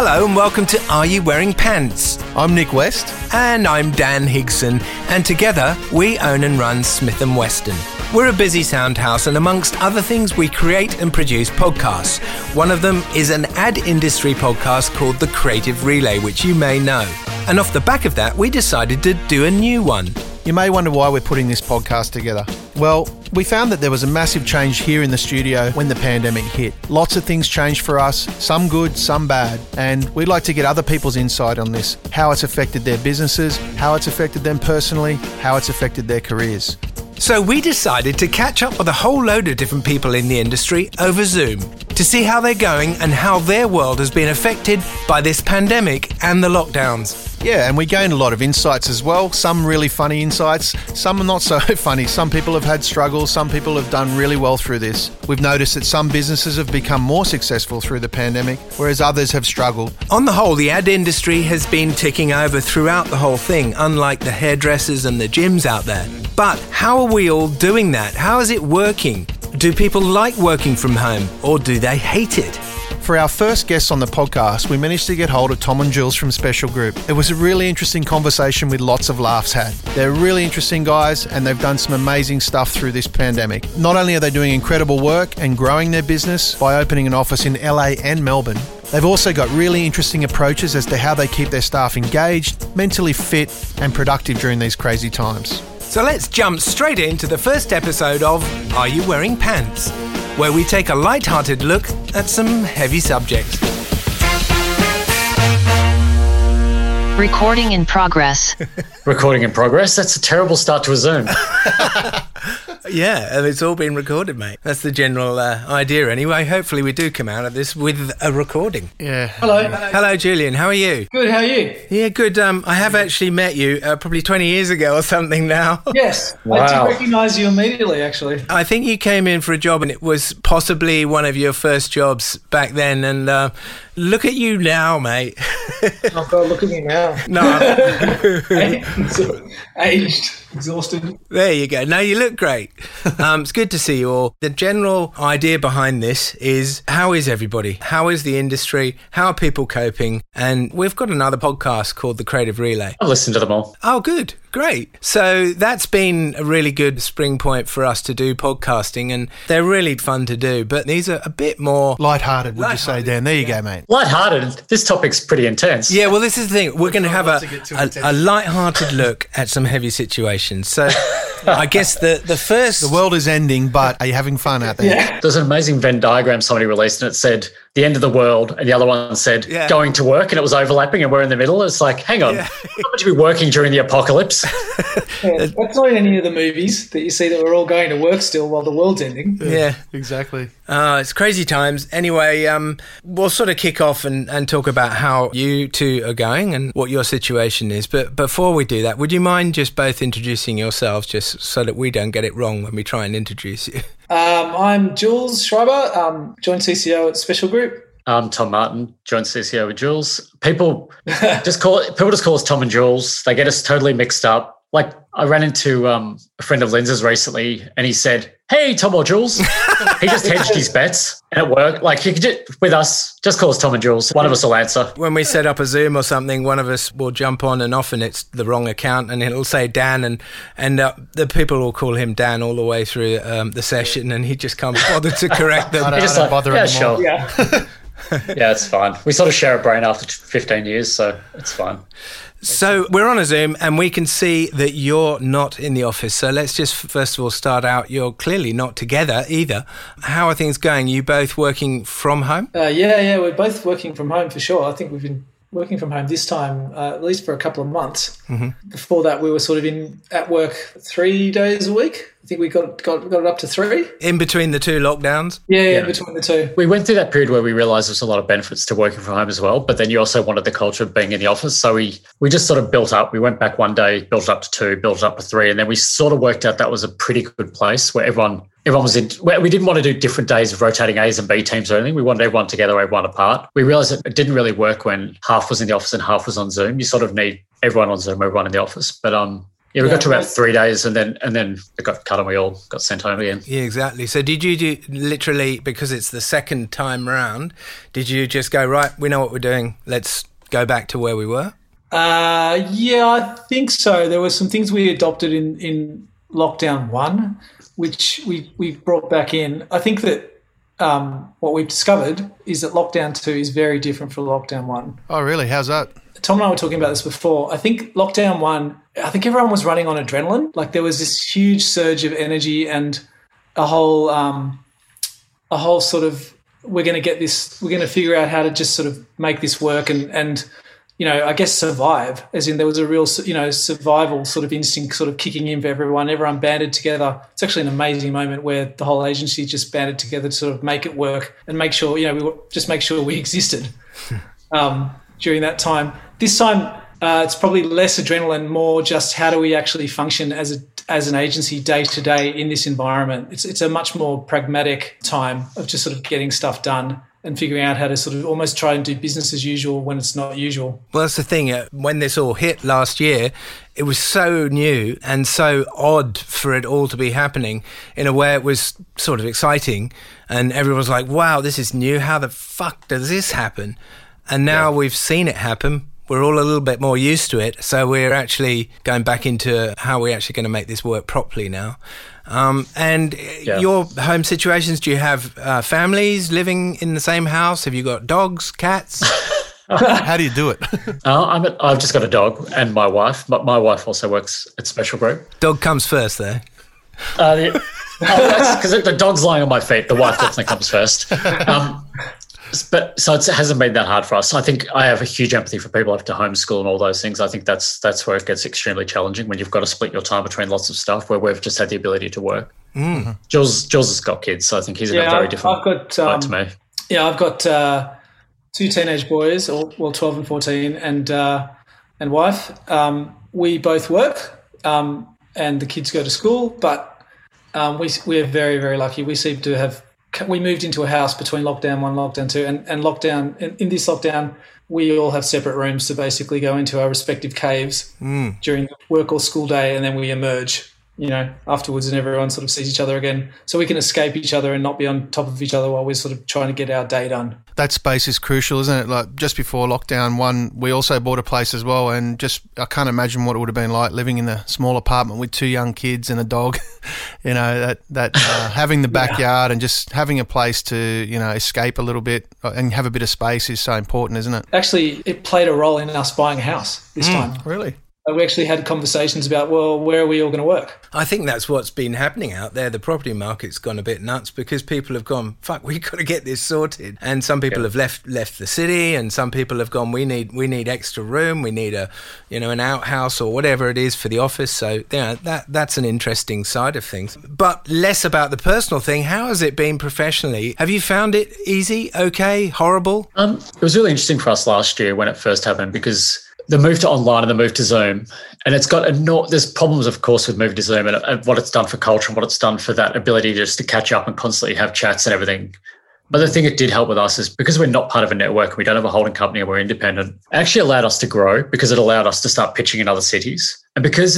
Hello and welcome to Are You Wearing Pants? I'm Nick West. And I'm Dan Higson. And together, we own and run Smith & Wesson. We're a busy sound house, and amongst other things, we create and produce podcasts. One of them is an ad industry podcast called The Creative Relay, which you may know. And off the back of that, we decided to do a new one. You may wonder why we're putting this podcast together. Well, we found that there was a massive change here in the studio when the pandemic hit. Lots of things changed for us, some good, some bad, and we'd like to get other people's insight on this, how it's affected their businesses, how it's affected them personally, how it's affected their careers. So we decided to catch up with a whole load of different people in the industry over Zoom to see how they're going and how their world has been affected by this pandemic and the lockdowns. Yeah, and we gained a lot of insights as well. Some really funny insights, some not so funny. Some people have had struggles, some people have done really well through this. We've noticed that some businesses have become more successful through the pandemic, whereas others have struggled. On the whole, the ad industry has been ticking over throughout the whole thing, unlike the hairdressers and the gyms out there. But how are we all doing that? How is it working? Do people like working from home, or do they hate it? For our first guests on the podcast, we managed to get hold of Tom and Jules from Special Group. It was a really interesting conversation with lots of laughs had. They're really interesting guys, and they've done some amazing stuff through this pandemic. Not only are they doing incredible work and growing their business by opening an office in LA and Melbourne, they've also got really interesting approaches as to how they keep their staff engaged, mentally fit and productive during these crazy times. So let's jump straight into the first episode of Are You Wearing Pants?, where we take a light-hearted look at some heavy subjects. Recording in progress. Recording in progress? That's a terrible start to a Zoom. Yeah, and it's all been recorded, mate. That's the general idea anyway. Hopefully we do come out of this with a recording. Yeah. Hello, Julian. How are you? Good, how are you? Yeah, good. I have actually met you probably 20 years ago or something now. Yes. Wow. I did recognise you immediately, actually. I think you came in for a job and it was possibly one of your first jobs back then, and look at you now, mate. Oh, God, look at me now. No. Aged. Exhausted. There you go. Now you look great. It's good to see you all. The general idea behind this is, how is everybody? How is the industry? How are people coping? And we've got another podcast called The Creative Relay. I listen to them all. Oh, good. Great. So that's been a really good spring point for us to do podcasting, and they're really fun to do, but these are a bit more... lighthearted, would you say, Dan? There you go, mate. Lighthearted. This topic's pretty intense. Yeah, well, this is the thing. We're going to have a lighthearted look at some heavy situations. So I guess the first... The world is ending, but are you having fun out there? Yeah. There's an amazing Venn diagram somebody released, and it said... the end of the world, and the other one said going to work, and it was overlapping, and we're in the middle. It's like, hang on, how much are we working during the apocalypse? Yeah, that's not in any of the movies that you see that we're all going to work still while the world's ending. Yeah, exactly. It's crazy times. Anyway, we'll sort of kick off and talk about how you two are going and what your situation is. But before we do that, would you mind just both introducing yourselves just so that we don't get it wrong when we try and introduce you? I'm Jules Schreiber, joint CCO at Special Group. I'm Tom Martin, joint CCO with Jules. People just call us Tom and Jules. They get us totally mixed up. Like, I ran into a friend of Lindsay's recently, and he said, "Hey, Tom or Jules." He just hedged his bets, and it worked. Like, you could with us, just call us Tom and Jules. One of us will answer. When we set up a Zoom or something, one of us will jump on and off, and it's the wrong account, and it'll say Dan, and the people will call him Dan all the way through the session, and he just can't bother to correct them. I don't bother anymore. Yeah, sure. Yeah. Yeah, it's fine. We sort of share a brain after 15 years, so it's fine. So we're on a Zoom and we can see that you're not in the office. So let's just first of all start out. You're clearly not together either. How are things going? You both working from home? Yeah, we're both working from home for sure. I think we've been working from home this time at least for a couple of months. Mm-hmm. Before that, we were sort of at work 3 days a week. I think we got it up to 3. In between the two lockdowns? Yeah, in between the two. We went through that period where we realised there's a lot of benefits to working from home as well, but then you also wanted the culture of being in the office. So we just sort of built up. We went back one day, built it up to 2, built it up to 3, and then we sort of worked out that was a pretty good place where everyone was in. We didn't want to do different days of rotating A's and B teams or anything. We wanted everyone together, everyone apart. We realised that it didn't really work when half was in the office and half was on Zoom. You sort of need everyone on Zoom, everyone in the office. But Yeah, we got to about 3 days, and then it got cut, and we all got sent home again. Yeah, exactly. So did you do literally, because it's the second time round? Did you just go, right, we know what we're doing, let's go back to where we were? Yeah, I think so. There were some things we adopted in lockdown one, which we brought back in. I think that what we've discovered is that lockdown two is very different from lockdown one. Oh, really? How's that? Tom and I were talking about this before. I think lockdown one, I think everyone was running on adrenaline. Like there was this huge surge of energy and a whole sort of, we're going to get this, we're going to figure out how to just sort of make this work and, you know, I guess survive, as in there was a real, you know, survival sort of instinct sort of kicking in for everyone. Everyone banded together. It's actually an amazing moment where the whole agency just banded together to sort of make it work and make sure, you know, we existed during that time. This time it's probably less adrenaline, more just how do we actually function as an agency day to day in this environment. It's a much more pragmatic time of just sort of getting stuff done and figuring out how to sort of almost try and do business as usual when it's not usual. Well, that's the thing. When this all hit last year, it was so new and so odd for it all to be happening. In a way, it was sort of exciting and everyone was like, wow, this is new. How the fuck does this happen? And now we've seen it happen. We're all a little bit more used to it. So we're actually going back into how we're actually going to make this work properly now. Your home situations, do you have families living in the same house? Have you got dogs, cats? How do you do it? I've just got a dog and my wife, but my wife also works at Special Group. Dog comes first there. Because the dog's lying on my feet. The wife definitely comes first. So it hasn't been that hard for us. I think I have a huge empathy for people who have to homeschool and all those things. I think that's where it gets extremely challenging when you've got to split your time between lots of stuff where we've just had the ability to work. Mm-hmm. Jules has got kids, so I think he's in a very different fight to me. Yeah, I've got two teenage boys, 12 and 14, and wife. We both work and the kids go to school, but we are very, very lucky. We seem to have... We moved into a house between lockdown one, lockdown two, and lockdown. In this lockdown, we all have separate rooms to basically go into our respective caves during the work or school day, and then we emerge, you know, afterwards, and everyone sort of sees each other again. So we can escape each other and not be on top of each other while we're sort of trying to get our day done. That space is crucial, isn't it? Like just before lockdown one, we also bought a place as well, and just I can't imagine what it would have been like living in a small apartment with two young kids and a dog. You know, that having the backyard and just having a place to, you know, escape a little bit and have a bit of space is so important, isn't it? Actually, it played a role in us buying a house this time. Really? We actually had conversations about, well, where are we all going to work? I think that's what's been happening out there. The property market's gone a bit nuts because people have gone, fuck, we've got to get this sorted. And some people have left the city, and some people have gone, we need extra room, we need a, you know, an outhouse or whatever it is for the office. So, you know, that's an interesting side of things. But less about the personal thing. How has it been professionally? Have you found it easy, okay, horrible? It was really interesting for us last year when it first happened because... the move to online and the move to Zoom, and it's got there's problems, of course, with moving to Zoom and what it's done for culture and what it's done for that ability just to catch up and constantly have chats and everything. But the thing it did help with us is because we're not part of a network, we don't have a holding company and we're independent, it actually allowed us to grow because it allowed us to start pitching in other cities. And because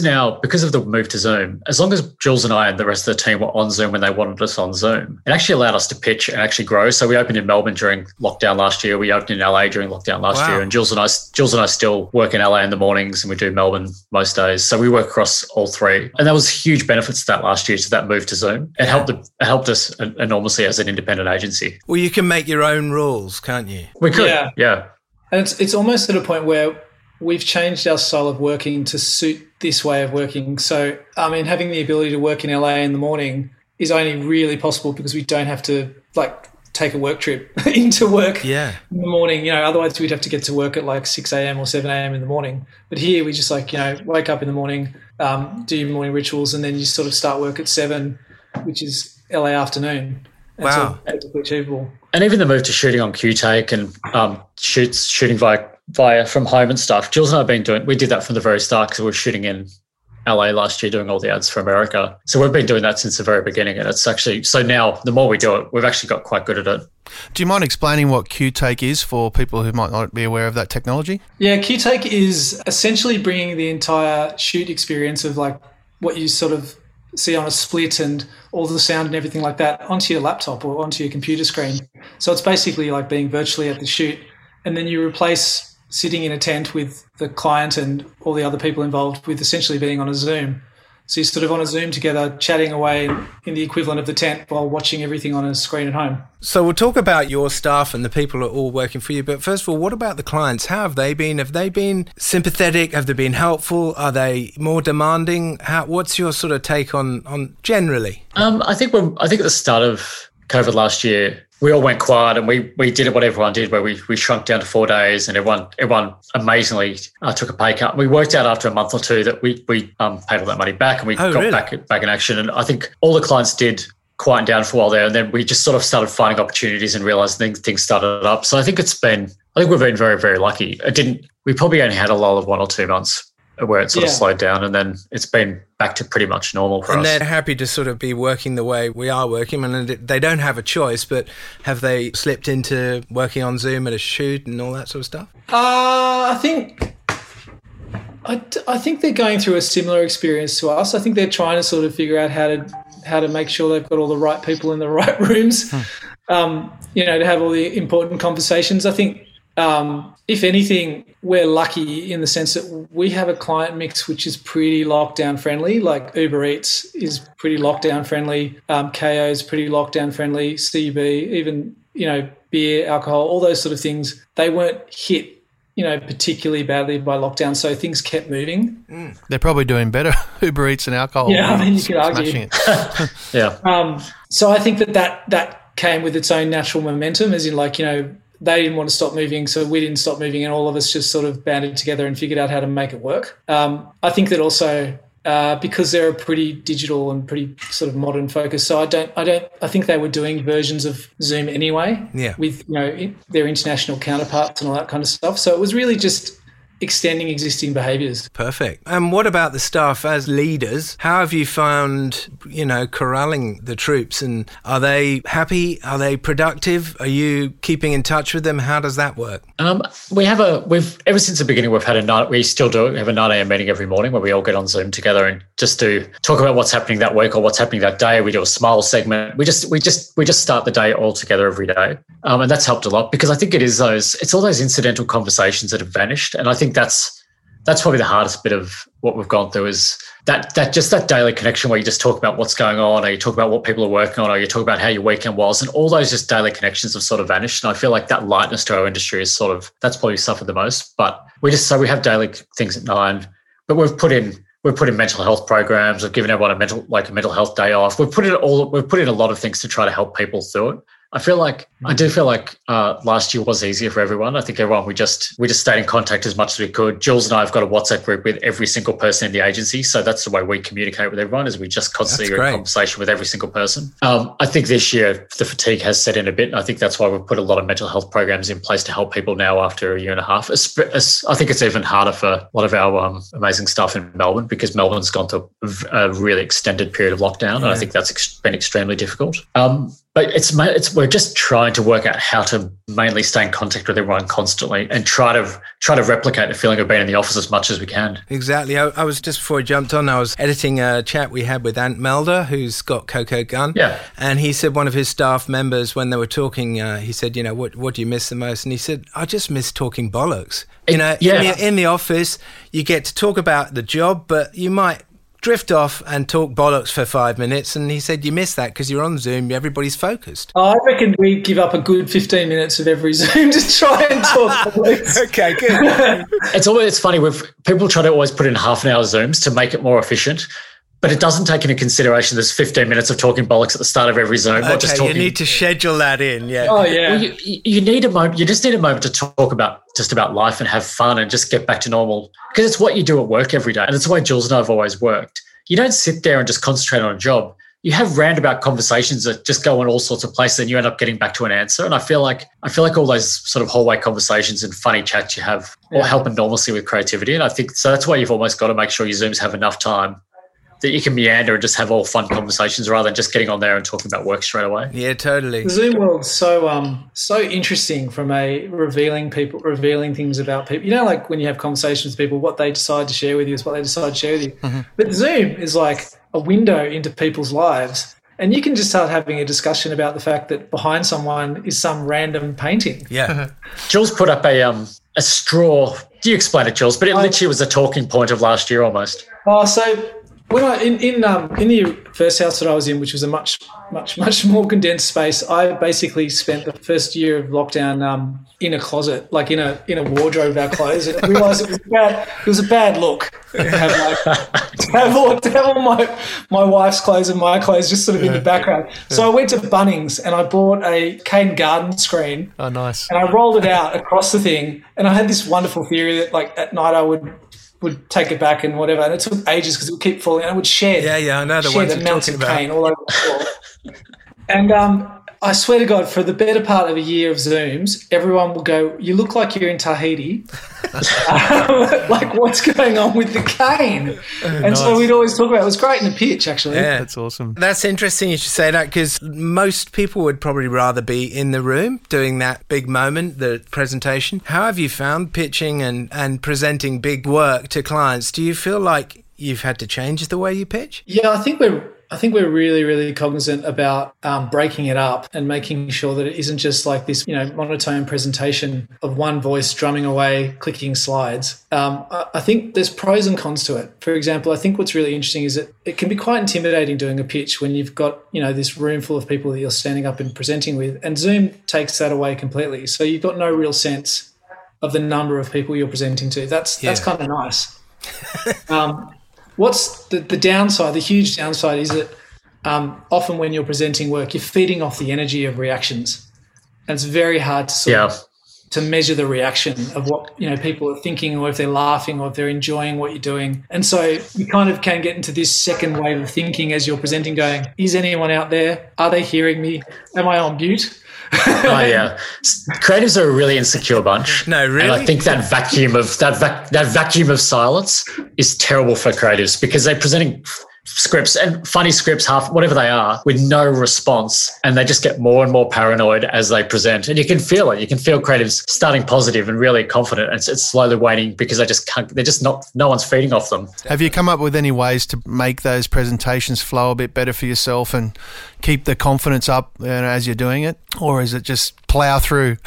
of the move to Zoom, as long as Jules and I and the rest of the team were on Zoom when they wanted us on Zoom, it actually allowed us to pitch and actually grow. So we opened in Melbourne during lockdown last year. We opened in LA during lockdown last year. And Jules and I still work in LA in the mornings and we do Melbourne most days. So we work across all three. And there was huge benefits to that last year, to that move to Zoom. It helped us enormously as an independent agency. Well, you can make your own rules, can't you? We could, yeah. And it's almost at a point where we've changed our style of working to suit this way of working. So, I mean, having the ability to work in LA in the morning is only really possible because we don't have to, like, take a work trip into work in the morning. You know, otherwise we'd have to get to work at, like, 6 a.m. or 7 a.m. in the morning. But here we just, like, you know, wake up in the morning, do your morning rituals, and then you sort of start work at 7, which is LA afternoon. Wow. That's achievable. And even the move to shooting on QTake and shooting via from home and stuff. Jules and I have been doing. We did that from the very start because we were shooting in LA last year doing all the ads for America. So we've been doing that since the very beginning. And it's actually, so now the more we do it, we've actually got quite good at it. Do you mind explaining what QTake is for people who might not be aware of that technology? Yeah, QTake is essentially bringing the entire shoot experience of like what you sort of see on a split and all the sound and everything like that onto your laptop or onto your computer screen. So it's basically like being virtually at the shoot, and then you replace sitting in a tent with the client and all the other people involved with essentially being on a Zoom. So you're sort of on a Zoom together, chatting away in the equivalent of the tent while watching everything on a screen at home. So we'll talk about your staff and the people who are all working for you. But first of all, what about the clients? How have they been? Have they been sympathetic? Have they been helpful? Are they more demanding? What's your sort of take on generally? I think at the start of COVID last year, we all went quiet and we did what everyone did, where we shrunk down to 4 days, and everyone amazingly took a pay cut. We worked out after a month or two that we paid all that money back, and we got back in action. And I think all the clients did quieten down for a while there, and then we just sort of started finding opportunities and realised things started up. So I think we've been very, very lucky. We probably only had a lull of 1 or 2 months where it sort of slowed down, and then it's been back to pretty much normal for us. And they're happy to sort of be working the way we are working, and they don't have a choice, but have they slipped into working on Zoom at a shoot and all that sort of stuff? I think they're going through a similar experience to us. I think they're trying to sort of figure out how to make sure they've got all the right people in the right rooms, to have all the important conversations. I think if anything, we're lucky in the sense that we have a client mix which is pretty lockdown friendly. Like Uber Eats is pretty lockdown friendly. K.O. is pretty lockdown friendly. CB, even, beer, alcohol, all those sort of things, they weren't hit, particularly badly by lockdown. So things kept moving. Mm. They're probably doing better, Uber Eats and alcohol. Yeah, I mean, you could argue. It. Yeah. So I think that came with its own natural momentum, as in they didn't want to stop moving, so we didn't stop moving, and all of us just sort of banded together and figured out how to make it work. I think that also because they're a pretty digital and pretty sort of modern focus, so I think they were doing versions of Zoom anyway, with their international counterparts and all that kind of stuff. So it was really just extending existing behaviours. Perfect. And what about the staff as leaders? How have you found, corralling the troops? And are they happy? Are they productive? Are you keeping in touch with them? How does that work? We've ever since the beginning, we still have a 9 a.m. meeting every morning where we all get on Zoom together and just talk about what's happening that week or what's happening that day. We do a smile segment. We just start the day all together every day. And that's helped a lot, because I think it is all those incidental conversations that have vanished. And I think that's probably the hardest bit of what we've gone through, is that daily connection where you just talk about what's going on, or you talk about what people are working on, or you talk about how your weekend was, and all those just daily connections have sort of vanished. And I feel like that lightness to our industry is that's probably suffered the most. But we have daily things at 9, but we've put in mental health programs. We've given everyone a mental health day off. We've put in a lot of things to try to help people through it. I do feel like last year was easier for everyone. I think everyone, we just stayed in contact as much as we could. Jules and I have got a WhatsApp group with every single person in the agency. So that's the way we communicate with everyone, is we just constantly are in conversation with every single person. I think this year the fatigue has set in a bit. And I think that's why we've put a lot of mental health programs in place to help people now after a year and a half. I think it's even harder for a lot of our amazing staff in Melbourne, because Melbourne's gone through a really extended period of lockdown. Yeah. And I think that's been extremely difficult. But we're just trying to work out how to mainly stay in contact with everyone constantly and try to replicate the feeling of being in the office as much as we can. Exactly. I was just, before I jumped on, I was editing a chat we had with Ant Melder, who's got Coco Gun. Yeah. And he said one of his staff members, when they were talking, he said, what do you miss the most? And he said, I just miss talking bollocks. In the office, you get to talk about the job, but you might drift off and talk bollocks for 5 minutes, and he said you miss that because you're on Zoom, everybody's focused. I reckon we give up a good 15 minutes of every Zoom to try and talk bollocks. Okay, good. It's funny, people try to always put in half an hour Zooms to make it more efficient, but it doesn't take into consideration there's 15 minutes of talking bollocks at the start of every Zoom. Okay, you need to schedule that in, yeah. Oh, yeah. Well, you need a moment. You just need a moment to talk about just about life and have fun and just get back to normal, because it's what you do at work every day, and it's the way Jules and I have always worked. You don't sit there and just concentrate on a job. you have roundabout conversations that just go in all sorts of places, and you end up getting back to an answer. And I feel like all those sort of hallway conversations and funny chats you have all help enormously with creativity. And I think so that's why you've almost got to make sure your Zooms have enough time that you can meander and just have all fun conversations rather than just getting on there and talking about work straight away. Yeah, totally. The Zoom world's so interesting from a revealing things about people. You know, like when you have conversations with people, what they decide to share with you is what they decide to share with you. Mm-hmm. But Zoom is like a window into people's lives. And you can just start having a discussion about the fact that behind someone is some random painting. Yeah. Jules put up a straw. Do you explain it, Jules? But it literally was a talking point of last year almost. Oh, so... When in the first house that I was in, which was a much more condensed space, I basically spent the first year of lockdown in a closet, like in a wardrobe of our clothes, and I realised it was a bad look to have all my wife's clothes and my clothes just sort of in the background. Yeah. So I went to Bunnings and I bought a cane garden screen. Oh, nice! And I rolled it out across the thing, and I had this wonderful theory that like at night I would take it back and whatever, and it took ages because it would keep falling and it would shed. Yeah, I know the ones you're talking about. Cane all over the floor. And I swear to God, for the better part of a year of Zooms, everyone will go, "You look like you're in Tahiti." Like, what's going on with the cane? So we'd always talk about it. It was great in the pitch, actually. Yeah, that's awesome. That's interesting you should say that, because most people would probably rather be in the room doing that big moment, the presentation. How have you found pitching and presenting big work to clients? Do you feel like you've had to change the way you pitch? Yeah, I think we're really, really cognizant about breaking it up and making sure that it isn't just like this, monotone presentation of one voice drumming away, clicking slides. I think there's pros and cons to it. For example, I think what's really interesting is that it can be quite intimidating doing a pitch when you've got, this room full of people that you're standing up and presenting with, and Zoom takes that away completely. So you've got no real sense of the number of people you're presenting to. That's kind of nice. What's the downside? The huge downside is that often when you're presenting work, you're feeding off the energy of reactions, and it's very hard to sort of measure the reaction of what people are thinking, or if they're laughing, or if they're enjoying what you're doing. And so you kind of can get into this second wave of thinking as you're presenting, going, "Is anyone out there? Are they hearing me? Am I on mute?" Oh yeah, creatives are a really insecure bunch. No, really. And I think that vacuum of silence is terrible for creatives, because they're presenting scripts and funny scripts, half whatever they are, with no response, and they just get more and more paranoid as they present. And you can feel it. You can feel creatives starting positive and really confident, and it's slowly waning because they just can't. They're just not. No one's feeding off them. Have you come up with any ways to make those presentations flow a bit better for yourself and keep the confidence up as you're doing it, or is it just plow through?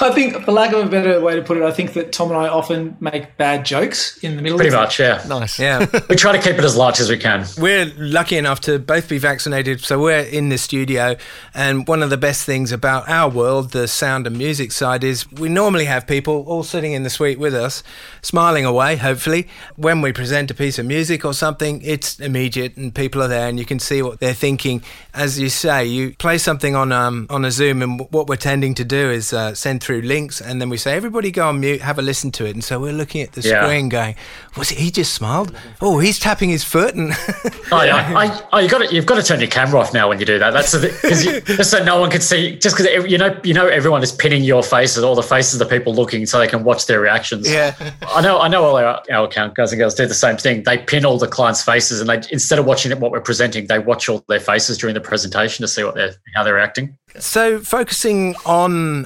I think, for lack of a better way to put it, I think that Tom and I often make bad jokes in the middle. Pretty much, yeah. Nice. Yeah. We try to keep it as light as we can. We're lucky enough to both be vaccinated, so we're in the studio, and one of the best things about our world, the sound and music side, is we normally have people all sitting in the suite with us, smiling away, hopefully. When we present a piece of music or something, it's immediate and people are there and you can see what they're thinking. As you say, you play something on a Zoom, and what we're tending to do is send through links, and then we say, everybody go on mute, have a listen to it. And so we're looking at the screen going, was it he just smiled? Oh, he's tapping his foot. And you've got to turn your camera off now when you do that. That's just so no one can see, just because you know everyone is pinning your faces, all the faces of the people looking, so they can watch their reactions. Yeah, I know all our account guys and girls do the same thing. They pin all the clients' faces, and they, instead of watching what we're presenting, they watch all their faces during the presentation to see how they're acting. So focusing on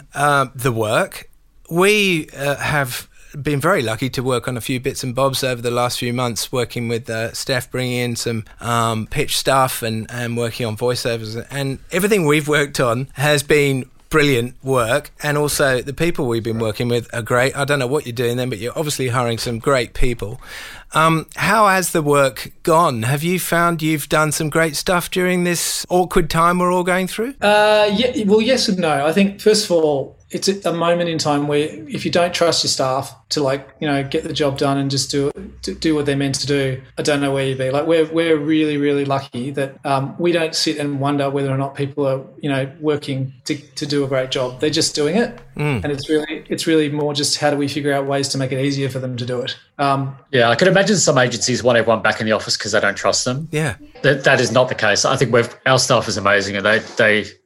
the work, we have been very lucky to work on a few bits and bobs over the last few months, working with Steph, bringing in some pitch stuff and working on voiceovers, and everything we've worked on has been brilliant work. And also the people we've been working with are great. I don't know what you're doing then, but you're obviously hiring some great people. How has the work gone? Have you found you've done some great stuff during this awkward time we're all going through? Yes and no. I think, first of all, it's a moment in time where if you don't trust your staff to, like, you know, get the job done and just do what they're meant to do, I don't know where you'd be. Like, we're really, really lucky that we don't sit and wonder whether or not people are, you know, working to do a great job. They're just doing it. Mm. And it's really more just how do we figure out ways to make it easier for them to do it. Yeah, I can imagine some agencies want everyone back in the office because they don't trust them. Yeah. That is not the case. I think our staff is amazing, and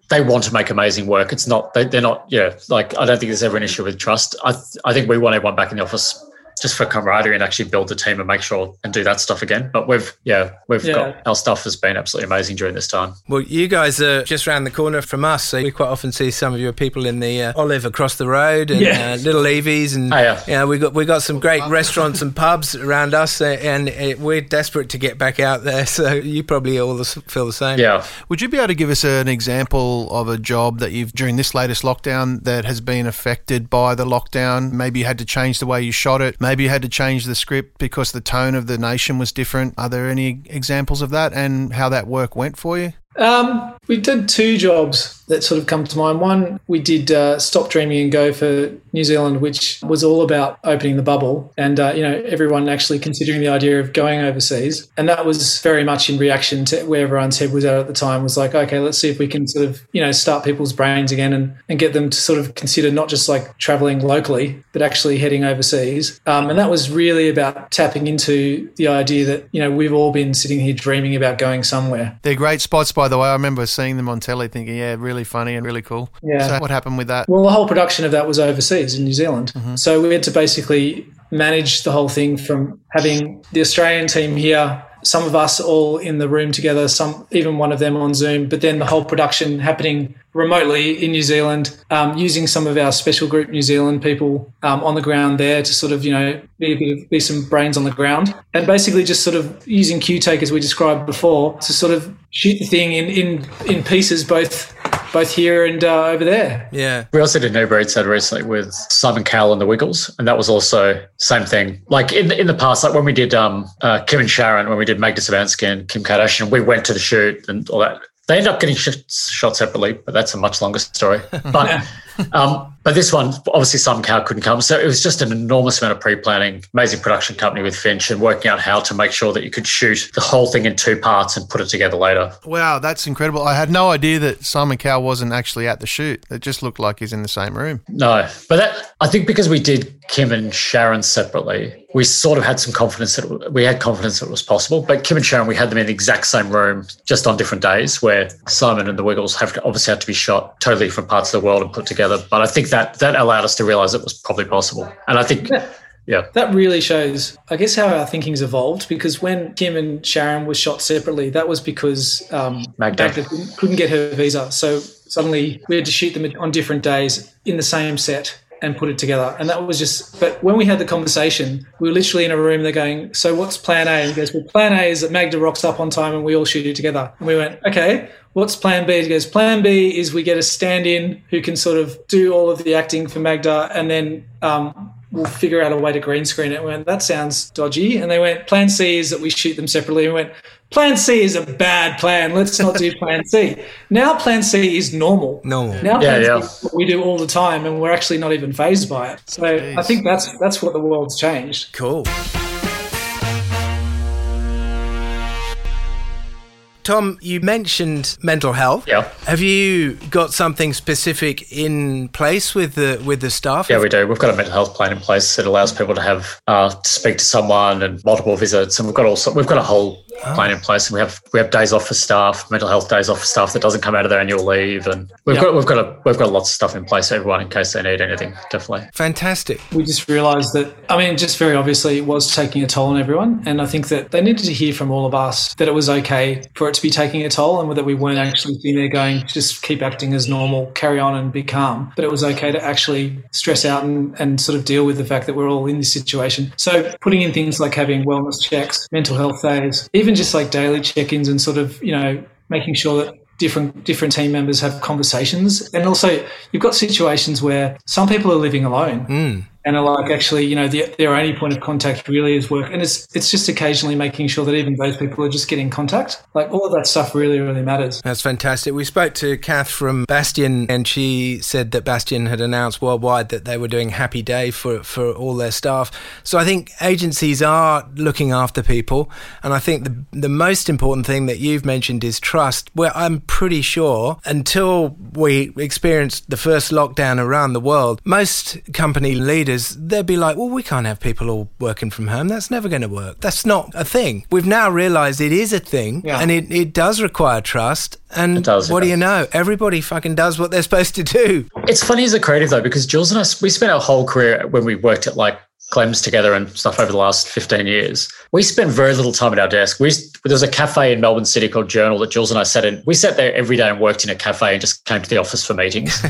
they want to make amazing work. It's not, they're not, yeah, like, I don't think there's ever an issue with trust. I think we want everyone back in the office just for camaraderie and actually build the team and make sure and do that stuff again. But we've got, our stuff has been absolutely amazing during this time. Well, you guys are just around the corner from us, so we quite often see some of your people in the Olive across the road and Little Evie's, and we got some great restaurants and pubs around us, and we're desperate to get back out there. So you probably all feel the same. Yeah. Would you be able to give us an example of a job that you've during this latest lockdown that has been affected by the lockdown? Maybe you had to change the way you shot it. Maybe you had to change the script because the tone of the nation was different. Are there any examples of that and how that work went for you? We did two jobs that sort of come to mind. One, we did Stop Dreaming and Go for New Zealand, which was all about opening the bubble and, you know, everyone actually considering the idea of going overseas. And that was very much in reaction to where everyone's head was at the time, was like, okay, let's see if we can sort of, you know, start people's brains again and get them to sort of consider not just like traveling locally, but actually heading overseas. And that was really about tapping into the idea that, you know, we've all been sitting here dreaming about going somewhere. They're great spots, by the way. I remember seeing them on telly thinking, yeah, really funny and really cool. Yeah. So what happened with that? Well, the whole production of that was overseas in New Zealand. Mm-hmm. So we had to basically manage the whole thing from having the Australian team here, some of us all in the room together, some even one of them on Zoom, but then the whole production happening remotely in New Zealand, using some of our Special Group New Zealand people on the ground there to sort of, you know, be some brains on the ground, and basically just sort of using QTake, as we described before, to sort of shoot the thing in pieces, both here and over there. Yeah. We also did an Uber Eats that recently with Simon Cowell and the Wiggles, and that was also same thing. Like in the past, like when we did Kim and Sharon, when we did Magda Savansky and Kim Kardashian, we went to the shoot and all that. They end up getting shot separately, but that's a much longer story. But but this one, obviously Simon Cowell couldn't come. So it was just an enormous amount of pre-planning, amazing production company with Finch, and working out how to make sure that you could shoot the whole thing in two parts and put it together later. Wow, that's incredible. I had no idea that Simon Cowell wasn't actually at the shoot. It just looked like he's in the same room. No, but that, I think because we did Kim and Sharon separately, we sort of had some confidence that it was possible. But Kim and Sharon, we had them in the exact same room, just on different days, where Simon and the Wiggles obviously had to be shot totally different parts of the world and put together. But I think that allowed us to realise it was probably possible. And I think... Yeah. That really shows, I guess, how our thinking's evolved, because when Kim and Sharon were shot separately, that was because Magda couldn't get her visa. So suddenly we had to shoot them on different days in the same set and put it together. And that was just, but when we had the conversation, we were literally in a room, they're going, so what's plan A? And he goes, well, plan A is that Magda rocks up on time and we all shoot it together. And we went, okay, what's plan B? And he goes, plan B is we get a stand-in who can sort of do all of the acting for Magda, and then we'll figure out a way to green screen it. We went, that sounds dodgy. And they went, plan C is that we shoot them separately. And we went, plan C is a bad plan. Let's not do plan C. Now plan C is normal. Now plan C is what we do all the time, and we're actually not even fazed by it. So I think that's what the world's changed. Cool. Tom, you mentioned mental health. Yeah. Have you got something specific in place with the staff? Yeah, we do. We've got a mental health plan in place that allows people to have to speak to someone and multiple visits, and we've got a whole plan in place, and we have days off for staff, mental health days off for staff that doesn't come out of their annual leave, and we've got lots of stuff in place for everyone in case they need anything. Definitely. Fantastic. We just realised that, I mean, just very obviously it was taking a toll on everyone, and I think that they needed to hear from all of us that it was okay for it to be taking a toll, and that we weren't actually sitting there going, just keep acting as normal, carry on and be calm, but it was okay to actually stress out and sort of deal with the fact that we're all in this situation. So putting in things like having wellness checks, mental health days, even just like daily check-ins, and sort of, you know, making sure that different team members have conversations. And also you've got situations where some people are living alone. Mm. And I like actually, you know, their only point of contact really is work. And it's just occasionally making sure that even those people are just getting contact. Like all of that stuff really, really matters. That's fantastic. We spoke to Kath from Bastion and she said that Bastion had announced worldwide that they were doing Happy Day for all their staff. So I think agencies are looking after people. And I think the most important thing that you've mentioned is trust, where I'm pretty sure until we experienced the first lockdown around the world, most company leaders, they'd be like, well, we can't have people all working from home. That's never going to work. That's not a thing. We've now realised it is a thing, yeah. And it does require trust. And what do you know? Everybody fucking does what they're supposed to do. It's funny as a creative though, because Jules and I, we spent our whole career when we worked at like Clem's together and stuff over the last 15 years. We spent very little time at our desk. There was a cafe in Melbourne City called Journal that Jules and I sat in. We sat there every day and worked in a cafe and just came to the office for meetings.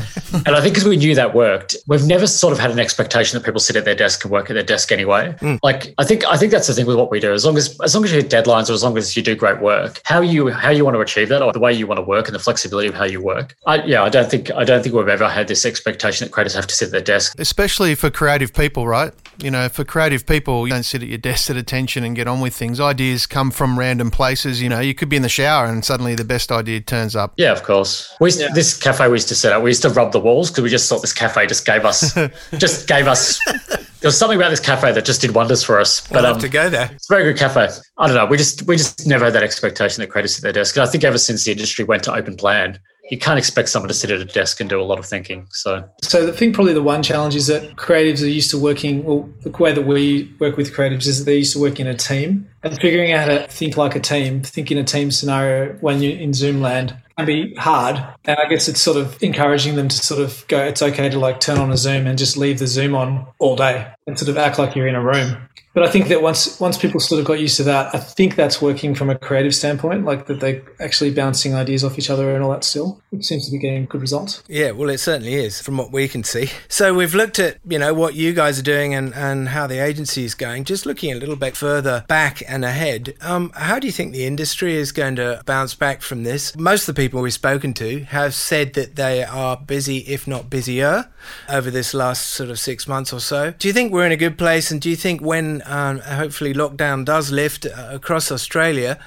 And I think because we knew that worked, we've never sort of had an expectation that people sit at their desk and work at their desk anyway. Mm. Like I think that's the thing with what we do. As long as you hit deadlines or as long as you do great work, how you want to achieve that or the way you want to work and the flexibility of how you work. I don't think we've ever had this expectation that creators have to sit at their desk. Especially for creative people, right? You know, for creative people, you don't sit at your desk at attention and get on with things. Ideas come from random places. You know, you could be in the shower and suddenly the best idea turns up. Yeah, of course. This cafe we used to set up, we used to rub the walls because we just thought this cafe just gave us. There was something about this cafe that just did wonders for us. But, I'll have to go there. It's a very good cafe. I don't know. We just never had that expectation that creators sit at their desk. And I think ever since the industry went to open plan, you can't expect someone to sit at a desk and do a lot of thinking. So the thing, probably the one challenge is that creatives are used to working, well, the way that we work with creatives is that they're used to working in a team and figuring out how to think like a team, think in a team scenario when you're in Zoom land can be hard. And I guess it's sort of encouraging them to sort of go, it's okay to like turn on a Zoom and just leave the Zoom on all day and sort of act like you're in a room. But I think that once people sort of got used to that, I think that's working from a creative standpoint, like that they're actually bouncing ideas off each other and all that still, which seems to be getting good results. Yeah, well, it certainly is from what we can see. So we've looked at, you know, what you guys are doing and how the agency is going. Just looking a little bit further back and ahead, how do you think the industry is going to bounce back from this? Most of the people we've spoken to have said that they are busy, if not busier, over this last sort of 6 months or so. Do you think we're in a good place? And do you think when hopefully lockdown does lift across Australia,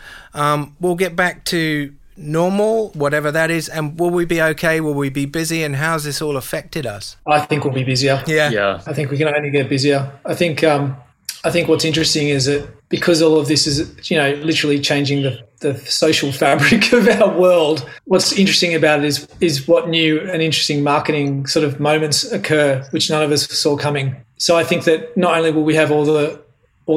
we'll get back to normal, whatever that is, and will we be okay? Will we be busy? And how's this all affected us? I think we'll be busier. Yeah. I think we can only get busier. I think what's interesting is that because all of this is, you know, literally changing the social fabric of our world, what's interesting about it is what new and interesting marketing sort of moments occur, which none of us saw coming. So I think that not only will we have all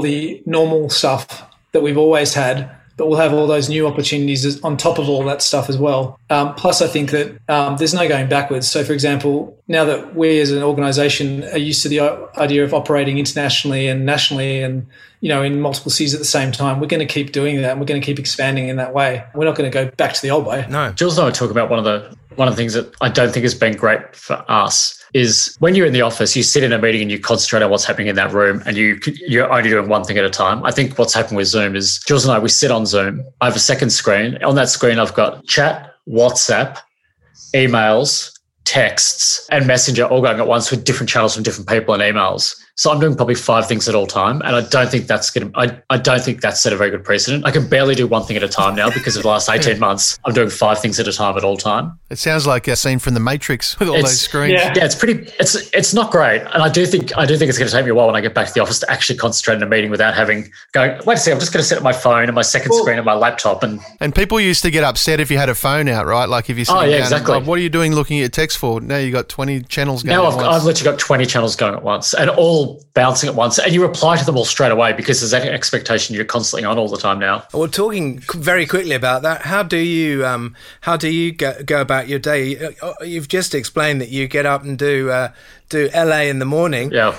the normal stuff that we've always had, but we'll have all those new opportunities on top of all that stuff as well. Plus, I think that there's no going backwards. So, for example, now that we as an organisation are used to the idea of operating internationally and nationally and, you know, in multiple seas at the same time, we're going to keep doing that and we're going to keep expanding in that way. We're not going to go back to the old way. No. Jules and I talk about one of the things that I don't think has been great for us is when you're in the office, you sit in a meeting and you concentrate on what's happening in that room and you're only doing one thing at a time. I think what's happened with Zoom is Jules and I, we sit on Zoom. I have a second screen. On that screen, I've got chat, WhatsApp, emails, texts, and Messenger all going at once with different channels from different people and emails. So I'm doing probably five things at all time, and I don't think that's set a very good precedent. I can barely do one thing at a time now because of the last 18 months, I'm doing five things at a time at all time. It sounds like a scene from The Matrix with all those screens. Yeah, it's not great, and I do think it's going to take me a while when I get back to the office to actually concentrate in a meeting without wait a second, I'm just going to sit at my phone and my second screen and my laptop, and people used to get upset if you had a phone out, right? Like if you sit down exactly. And, what are you doing looking at text for? Now you've got 20 channels going. Now I've literally got 20 channels going at once, and all bouncing at once, and you reply to them all straight away because there's that expectation you're constantly on all the time now. Well, talking very quickly about that, how do you go about your day? You've just explained that you get up and do LA in the morning. Yeah.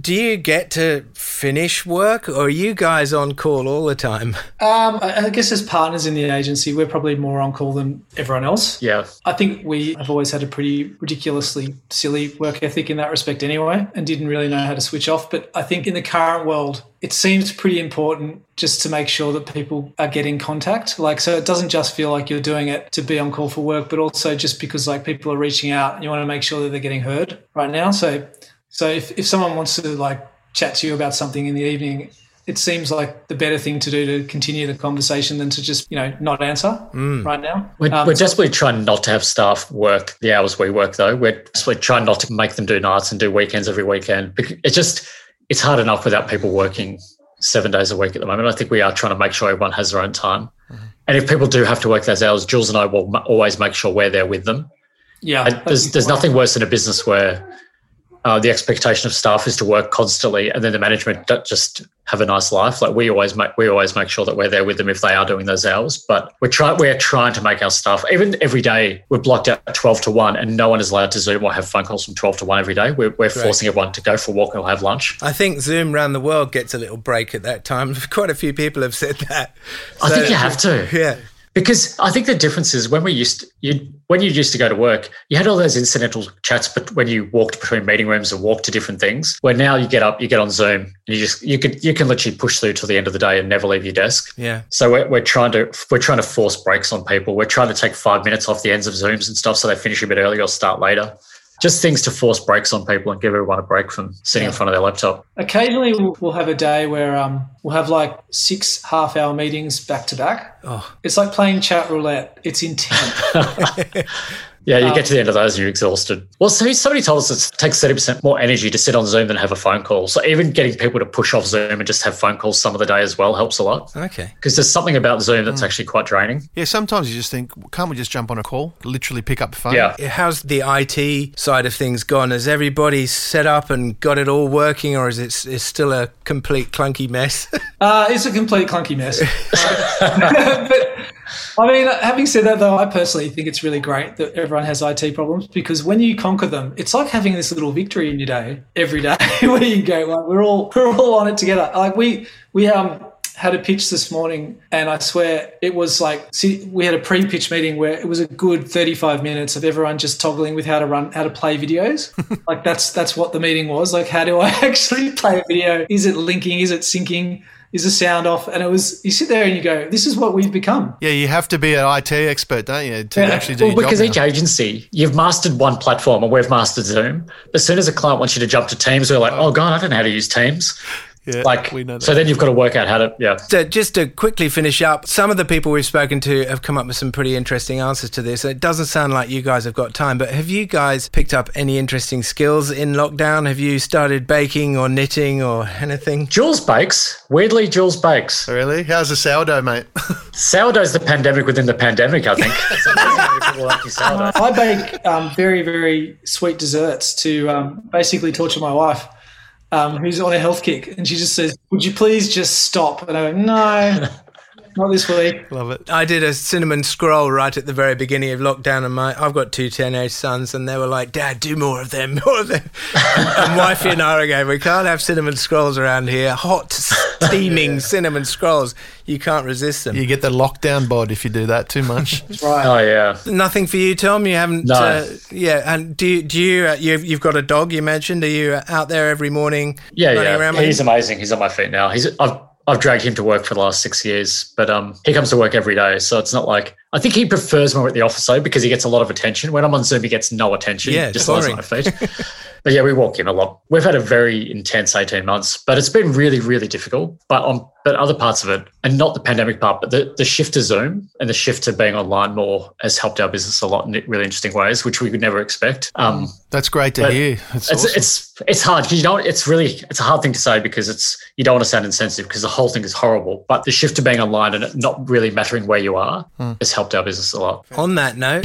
Do you get to finish work, or are you guys on call all the time? I guess as partners in the agency, we're probably more on call than everyone else. Yeah. I think we have always had a pretty ridiculously silly work ethic in that respect anyway, and didn't really know how to switch off. But I think in the current world, it seems pretty important just to make sure that people are getting contact. Like, so it doesn't just feel like you're doing it to be on call for work, but also just because like people are reaching out and you want to make sure that they're getting heard right now. So So if someone wants to like chat to you about something in the evening, it seems like the better thing to do to continue the conversation than to just, you know, not answer right now. We're desperately trying not to have staff work the hours we work, though. We're desperately trying not to make them do nights and do weekends every weekend. It's hard enough without people working 7 days a week at the moment. I think we are trying to make sure everyone has their own time. Mm-hmm. And if people do have to work those hours, Jules and I will always make sure we're there with them. Yeah. There's nothing worse than a business where the expectation of staff is to work constantly, and then the management just have a nice life. Like we always make sure that we're there with them if they are doing those hours. But we're trying to make our staff, even every day we're blocked out 12 to 1, and no one is allowed to Zoom or have phone calls from 12 to 1 every day. We're forcing everyone to go for a walk or have lunch. I think Zoom around the world gets a little break at that time. Quite a few people have said that. So, I think you have to. Yeah. Because I think the difference is when you used to go to work, you had all those incidental chats, but when you walked between meeting rooms and walked to different things, where now you get up, you get on Zoom, and you can literally push through till the end of the day and never leave your desk. Yeah. So we're trying to force breaks on people. We're trying to take 5 minutes off the ends of Zooms and stuff so they finish a bit early or start later. Just things to force breaks on people and give everyone a break from sitting in front of their laptop. Occasionally we'll have a day where we'll have like 6 half-hour meetings back to back. Oh. It's like playing chat roulette. It's intense. Yeah, you get to the end of those and you're exhausted. Well, so somebody told us it takes 30% more energy to sit on Zoom than have a phone call. So even getting people to push off Zoom and just have phone calls some of the day as well helps a lot. Okay. Because there's something about Zoom that's actually quite draining. Yeah, sometimes you just think, can't we just jump on a call, literally pick up the phone? Yeah. How's the IT side of things gone? Has everybody set up and got it all working, or is it still a complete clunky mess? It's a complete clunky mess. But I mean, having said that, though, I personally think it's really great that everyone has IT problems, because when you conquer them, it's like having this little victory in your day every day where you go, like, we're all on it together. Like we had a pitch this morning, and I swear it was like, see, we had a pre-pitch meeting where it was a good 35 minutes of everyone just toggling with how to play videos. Like that's what the meeting was. Like, how do I actually play a video? Is it linking? Is it syncing? Is the sound off? And it was, you sit there and you go, this is what we've become. Yeah, you have to be an IT expert, don't you, to actually do your job. Well, because each agency, you've mastered one platform, and we've mastered Zoom. As soon as a client wants you to jump to Teams, we're like, oh God, I don't know how to use Teams. Yeah, like, we know that. So then you've got to work out how to, yeah. So just to quickly finish up, some of the people we've spoken to have come up with some pretty interesting answers to this. It doesn't sound like you guys have got time, but have you guys picked up any interesting skills in lockdown? Have you started baking or knitting or anything? Jules bakes. Weirdly, Jules bakes. Really? How's the sourdough, mate? Sourdough's the pandemic within the pandemic, I think. That's amazing. People like your sourdough. I bake very, very sweet desserts to basically torture my wife. Who's on a health kick, and she just says, would you please just stop? And I go, no, not this week. Love it. I did a cinnamon scroll right at the very beginning of lockdown, and I've got 2 teenage sons, and they were like, Dad, do more of them. And wifey and I are going, we can't have cinnamon scrolls around here. Hot, steaming cinnamon scrolls. You can't resist them. You get the lockdown bod if you do that too much. Right. Oh, yeah. Nothing for you, Tom? You haven't? No. Yeah. And you've got a dog, you mentioned. Are you out there every morning? Yeah. Around? He's amazing. He's on my feet now. I've dragged him to work for the last 6 years, but he comes to work every day. So it's not like, I think he prefers when we're at the office though, because he gets a lot of attention. When I'm on Zoom, he gets no attention. Yeah, just lies on my feet. But yeah, we walk him a lot. We've had a very intense 18 months, but it's been really, really difficult. But other parts of it, and not the pandemic part, but the shift to Zoom and the shift to being online more has helped our business a lot in really interesting ways, which we could never expect. That's great to hear. Awesome. It's hard because it's a hard thing to say, because you don't want to sound insensitive, because the whole thing is horrible. But the shift to being online and it not really mattering where you are has helped our business a lot. On that note,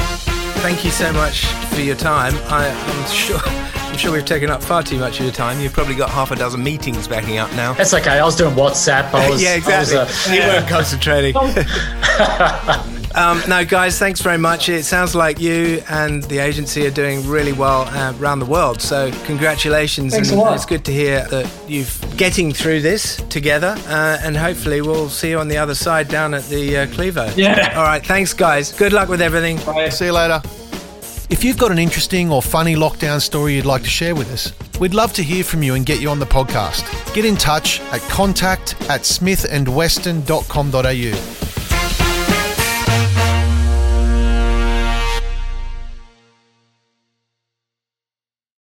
thank you so much for your time. I'm sure we've taken up far too much of your time. You've probably got half a dozen meetings backing up now. That's okay. I was doing WhatsApp. Yeah, exactly. You weren't concentrating. No, guys, thanks very much. It sounds like you and the agency are doing really well around the world. So congratulations. Thanks a lot. It's good to hear that you're getting through this together. And hopefully we'll see you on the other side down at the Clevo. Yeah. All right. Thanks, guys. Good luck with everything. Bye. See you later. If you've got an interesting or funny lockdown story you'd like to share with us, we'd love to hear from you and get you on the podcast. Get in touch at contact@smithandweston.com.au.